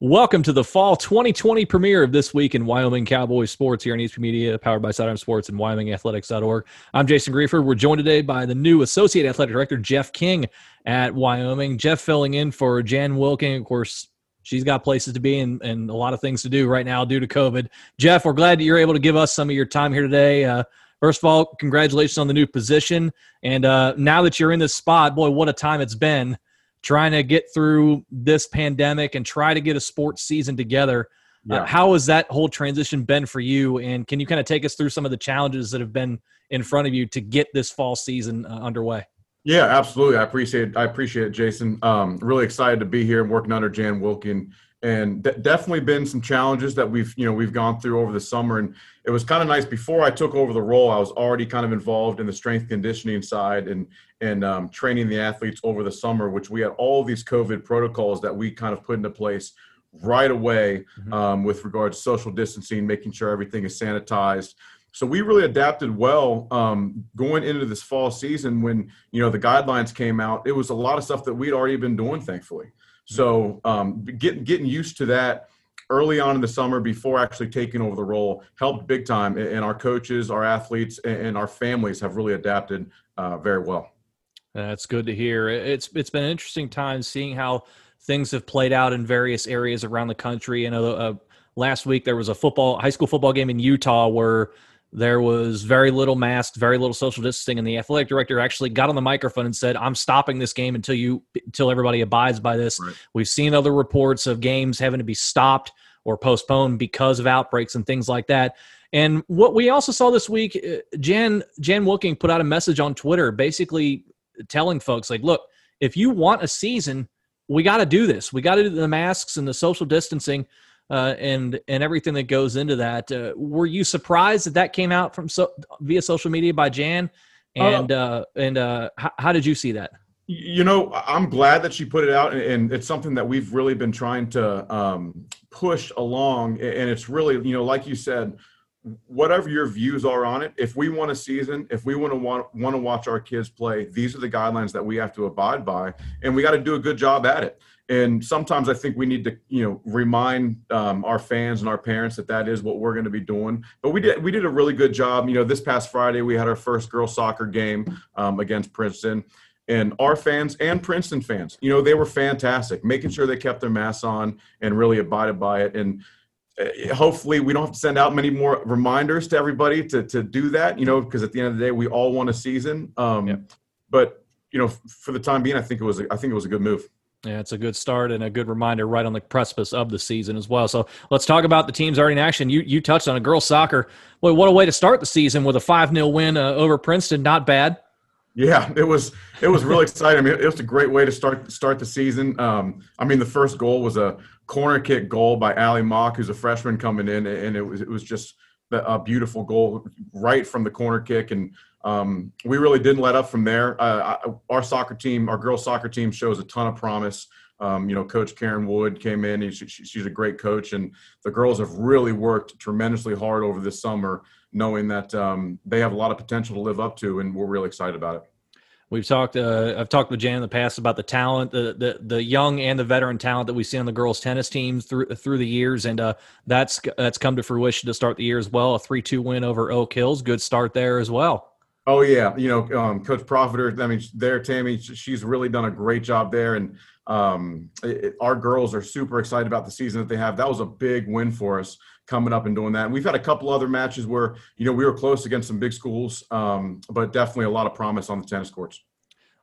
Welcome to the fall 2020 premiere of This Week in Wyoming Cowboys Sports here on ESPN Media, powered by Sidearm Sports and wyomingathletics.org. I'm Jason Griefer. We're joined today by the new Associate Athletic Director, Jeff King, at Wyoming. Jeff filling in for Jan Wilking. Of course, she's got places to be and a lot of things to do right now due to COVID. Jeff, we're glad that you're able to give us some of your time here today. First of all, congratulations on the new position. And now that you're in this spot, boy, what a time it's been, trying to get through this pandemic and try to get a sports season together. Yeah. How has that whole transition been for you? And can you kind of take us through some of the challenges that have been in front of you to get this fall season underway? Yeah, absolutely. I appreciate it, Jason. Really excited to be here and working under Jan Wilking. And definitely been some challenges that we've gone through over the summer. And it was kind of nice before I took over the role, I was already kind of involved in the strength conditioning side and training the athletes over the summer, which we had all these COVID protocols that we kind of put into place right away with regards to social distancing, making sure everything is sanitized. So we really adapted well going into this fall season when, the guidelines came out. It was a lot of stuff that we'd already been doing, thankfully. So getting used to that early on in the summer before actually taking over the role helped big time. And our coaches, our athletes, and our families have really adapted very well. That's good to hear. It's been an interesting time seeing how things have played out in various areas around the country. I know last week there was a high school football game in Utah where there was very little masks, very little social distancing, and the athletic director actually got on the microphone and said, "I'm stopping this game until everybody abides by this." Right. We've seen other reports of games having to be stopped or postponed because of outbreaks and things like that. And what we also saw this week, Jan Wilking put out a message on Twitter basically telling folks, like, look, if you want a season, we got to do this. We got to do the masks and the social distancing and everything that goes into that. Were you surprised that came out via social media by Jan? And how did you see that? I'm glad that she put it out, and it's something that we've really been trying to push along. And it's really, like you said, whatever your views are on it, if we want a season, if we want to watch our kids play, these are the guidelines that we have to abide by, and we got to do a good job at it. And sometimes I think we need to, remind our fans and our parents that is what we're going to be doing. But we did a really good job. This past Friday we had our first girls soccer game against Princeton, and our fans and Princeton fans, they were fantastic, making sure they kept their masks on and really abided by it. And hopefully we don't have to send out many more reminders to everybody to do that, because at the end of the day we all want a season. But for the time being, I think it was a good move. Yeah, it's a good start and a good reminder right on the precipice of the season as well. So let's talk about the teams already in action. You touched on a girls' soccer. Boy, what a way to start the season with a 5-0 win over Princeton. Not bad. Yeah, it was really exciting. I mean, it was a great way to start the season. The first goal was a corner kick goal by Ali Mock, who's a freshman coming in, and it was just a beautiful goal right from the corner kick. And we really didn't let up from there. Our girls' soccer team shows a ton of promise. Coach Karen Wood came in, and she's a great coach. And the girls have really worked tremendously hard over this summer, knowing that they have a lot of potential to live up to, and we're really excited about it. We've talked. I've talked with Jan in the past about the talent, the young and the veteran talent that we see on the girls' tennis teams through the years, and that's come to fruition to start the year as well. A 3-2 win over Oak Hills, good start there as well. Oh yeah, Coach Profiter. Tammy, she's really done a great job there, and our girls are super excited about the season that they have. That was a big win for us, coming up and doing that. And we've had a couple other matches where, we were close against some big schools, but definitely a lot of promise on the tennis courts.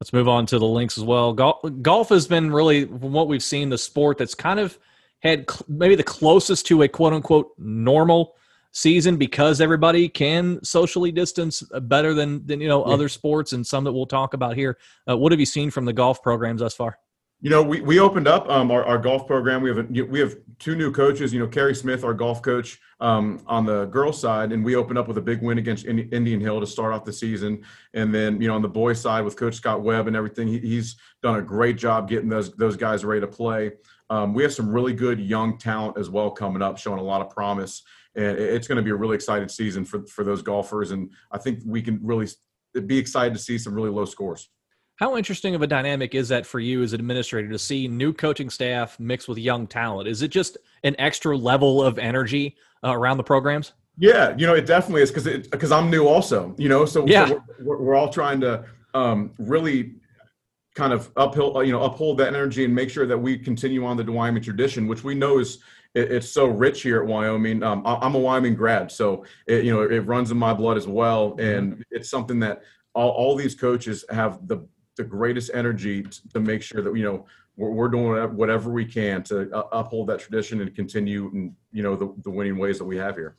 Let's move on to the links as well. Golf has been really, from what we've seen, the sport that's kind of had maybe the closest to a quote-unquote normal season because everybody can socially distance better than yeah, other sports, and some that we'll talk about here. What have you seen from the golf programs thus far? We opened up our golf program. We have two new coaches, Carrie Smith, our golf coach on the girls' side, and we opened up with a big win against Indian Hill to start off the season. And then, on the boys' side with Coach Scott Webb and everything, he's done a great job getting those guys ready to play. We have some really good young talent as well coming up, showing a lot of promise. And it's going to be a really exciting season for those golfers. And I think we can really be excited to see some really low scores. How interesting of a dynamic is that for you as an administrator to see new coaching staff mixed with young talent? Is it just an extra level of energy around the programs? Yeah, you know, it definitely is because I'm new also, you know, so we're all trying to really kind of uphold that energy and make sure that we continue on the Wyoming tradition, which we know it's so rich here at Wyoming. I'm a Wyoming grad, so it runs in my blood as well. And it's something that all these coaches have the greatest energy to make sure that, we're doing whatever we can to uphold that tradition and continue, the winning ways that we have here.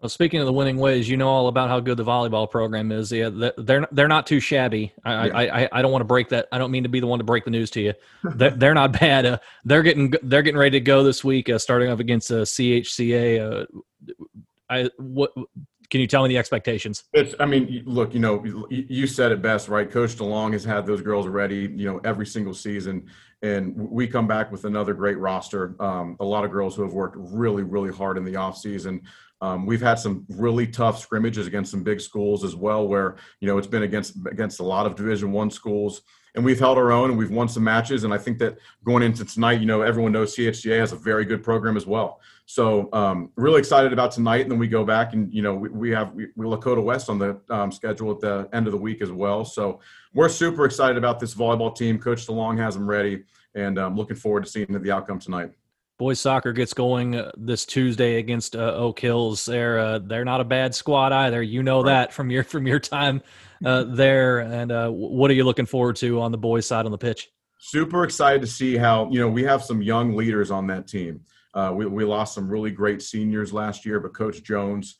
Well, speaking of the winning ways, you know all about how good the volleyball program is. Yeah, they're not too shabby. I don't want to break that. I don't mean to be the one to break the news to you. They're not bad. They're getting ready to go this week, starting off against CHCA. What can you tell me the expectations? You said it best, right? Coach DeLong has had those girls ready, every single season, and we come back with another great roster. A lot of girls who have worked really, really hard in the off season. We've had some really tough scrimmages against some big schools as well, where, it's been against a lot of Division I schools, and we've held our own and we've won some matches. And I think that going into tonight, everyone knows CHCA has a very good program as well. So really excited about tonight. And then we go back and, we have Lakota West on the schedule at the end of the week as well. So we're super excited about this volleyball team. Coach DeLong has them ready, and I'm looking forward to seeing the outcome tonight. Boys soccer gets going this Tuesday against Oak Hills. They're not a bad squad either. That from your time there. And what are you looking forward to on the boys' side on the pitch? Super excited to see how we have some young leaders on that team. We lost some really great seniors last year, but Coach Jones,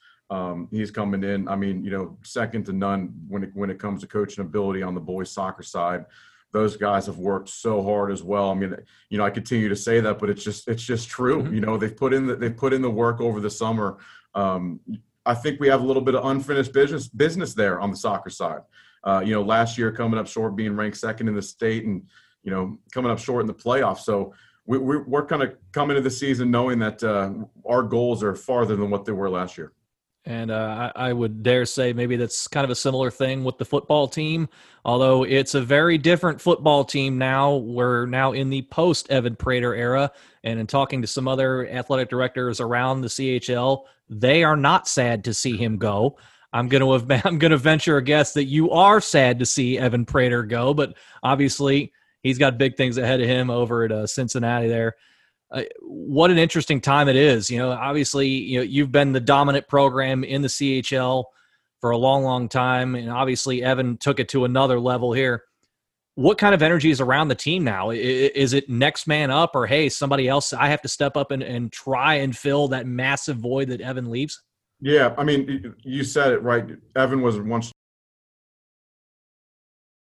he's coming in. Second to none when it comes to coaching ability on the boys' soccer side. Those guys have worked so hard as well. I continue to say that, but it's just true. Mm-hmm. They've put in the work over the summer. I think we have a little bit of unfinished business there on the soccer side. Last year coming up short, being ranked second in the state, and coming up short in the playoffs. So we're kind of coming into the season knowing that our goals are farther than what they were last year. And I would dare say maybe that's kind of a similar thing with the football team, although it's a very different football team now. We're now in the post-Evan Prater era, and in talking to some other athletic directors around the CHL, they are not sad to see him go. I'm going to venture a guess that you are sad to see Evan Prater go, but obviously he's got big things ahead of him over at Cincinnati there. What an interesting time it is. You've been the dominant program in the CHL for a long, long time, and obviously Evan took it to another level here. What kind of energy is around the team now? Is it next man up, or, hey, somebody else, I have to step up and try and fill that massive void that Evan leaves? Yeah, you said it right. Evan was once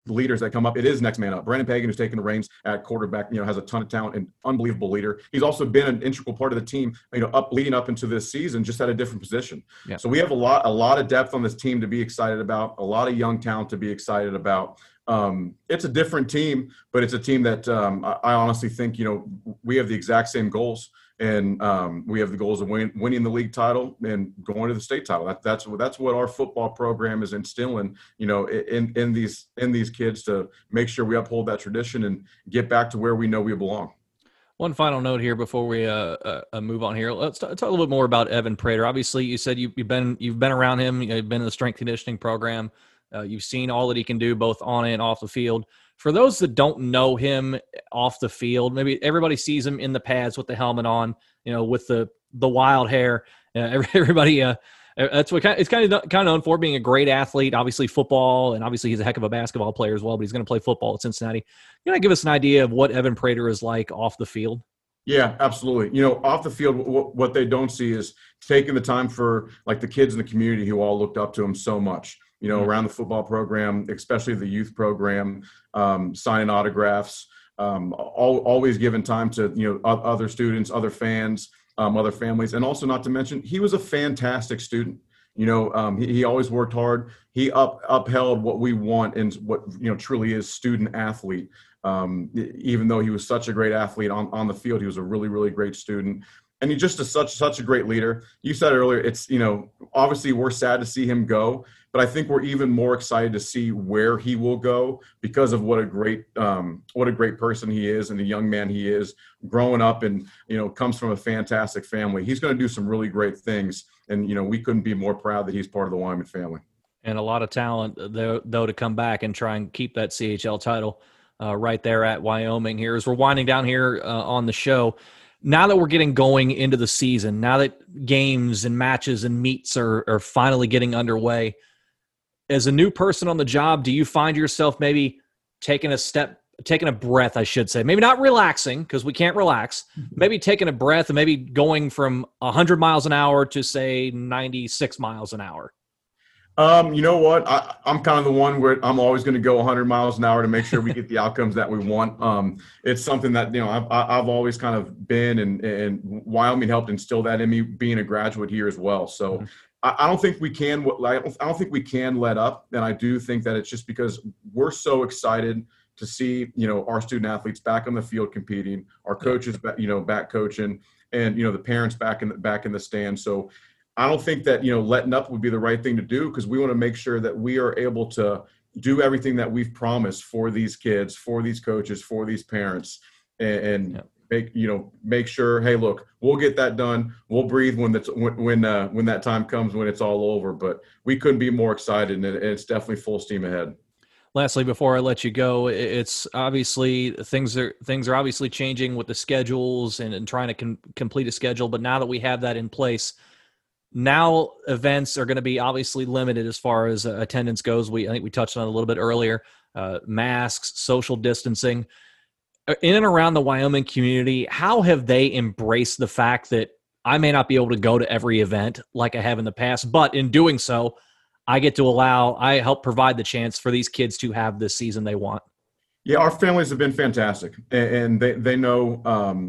leaders that come up. It is next man up. Brandon Pagan, who's taking the reins at quarterback, has a ton of talent and unbelievable leader. He's also been an integral part of the team, leading up into this season, just at a different position. Yeah. So we have a lot of depth on this team to be excited about, a lot of young talent to be excited about. It's a different team, but it's a team that I honestly think, we have the exact same goals. And we have the goals of winning the league title and going to the state title. That's what our football program is instilling, in these kids, to make sure we uphold that tradition and get back to where we know we belong. One final note here before we move on here. Let's talk a little bit more about Evan Prater. Obviously, you said you've been around him. You've been in the strength conditioning program. You've seen all that he can do, both on and off the field. For those that don't know him off the field, maybe everybody sees him in the pads with the helmet on, with the wild hair. Everybody, that's what it's kind of known for, being a great athlete. Obviously, football, and obviously he's a heck of a basketball player as well. But he's going to play football at Cincinnati. Can I give us an idea of what Evan Prater is like off the field? Yeah, absolutely. Off the field, what they don't see is taking the time for, like, the kids in the community who all looked up to him so much. Around the football program, especially the youth program, signing autographs, always giving time to, other students, other fans, other families. And also, not to mention, he was a fantastic student. He always worked hard. He upheld what we want and what, truly is student athlete. Even though he was such a great athlete on the field, he was a really, really great student. And he just is such a great leader. You said earlier, it's, obviously we're sad to see him go, But I think we're even more excited to see where he will go because of what a great person he is and the young man he is, growing up, and comes from a fantastic family. He's going to do some really great things, and we couldn't be more proud that he's part of the Wyman family. And a lot of talent though to come back and try and keep that CHL title right there at Wyoming. Here as we're winding down here on the show. Now that we're getting going into the season, now that games and matches and meets are finally getting underway, as a new person on the job, do you find yourself maybe taking a breath, I should say, maybe not relaxing because we can't relax, maybe taking a breath and maybe going from 100 miles an hour to, say, 96 miles an hour? You know what? I'm kind of the one where I'm always going to go 100 miles an hour to make sure we get the outcomes that we want. It's something that, I've always kind of been, and Wyoming helped instill that in me being a graduate here as well. So mm-hmm. I don't think we can let up. And I do think that it's just because we're so excited to see, our student athletes back on the field competing, our coaches, back coaching, and, the parents back in the stands. So I don't think that, letting up would be the right thing to do, because we want to make sure that we are able to do everything that we've promised for these kids, for these coaches, for these parents, and make sure, hey, look, we'll get that done. We'll breathe when that time comes, when it's all over. But we couldn't be more excited, and it's definitely full steam ahead. Lastly, before I let you go, it's obviously things are obviously changing with the schedules and trying to complete a schedule. But now that we have that in place, now events are going to be obviously limited as far as attendance goes. I think we touched on it a little bit earlier, masks, social distancing. In and around the Wyoming community, how have they embraced the fact that I may not be able to go to every event like I have in the past, but in doing so, I help provide the chance for these kids to have the season they want? Yeah, our families have been fantastic. And they know,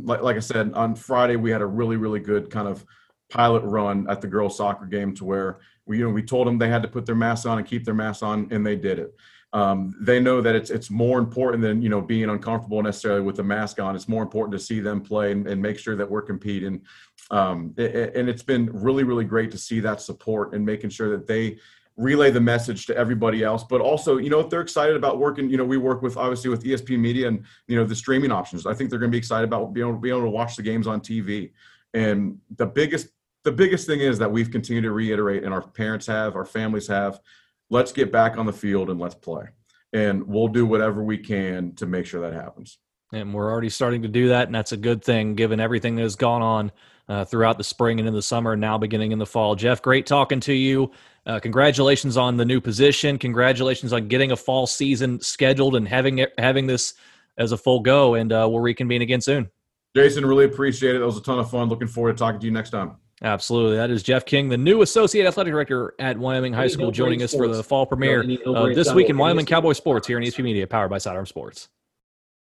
like I said, on Friday, we had a really, really good kind of pilot run at the girls soccer game to where we told them they had to put their masks on and keep their masks on, and they did it. They know that it's more important than being uncomfortable necessarily with the mask on. It's more important to see them play and make sure that we're competing. And it's been really, really great to see that support and making sure that they relay the message to everybody else. But also, if they're excited about working, we work with ESPN Media and the streaming options. I think they're going to be excited about being able to watch the games on TV. And the biggest thing is that we've continued to reiterate, and our parents have, our families have, let's get back on the field and let's play. And we'll do whatever we can to make sure that happens. And we're already starting to do that, and that's a good thing given everything that has gone on throughout the spring and in the summer, and now beginning in the fall. Jeff, great talking to you. Congratulations on the new position. Congratulations on getting a fall season scheduled and having this as a full go, and we'll reconvene again soon. Jason, really appreciate it. That was a ton of fun. Looking forward to talking to you next time. Absolutely. That is Jeff King, the new Associate Athletic Director at Wyoming High School, joining us for the fall premiere of This Week in Wyoming Cowboy Sports here on ESPN Media, powered by Sidearm Sports.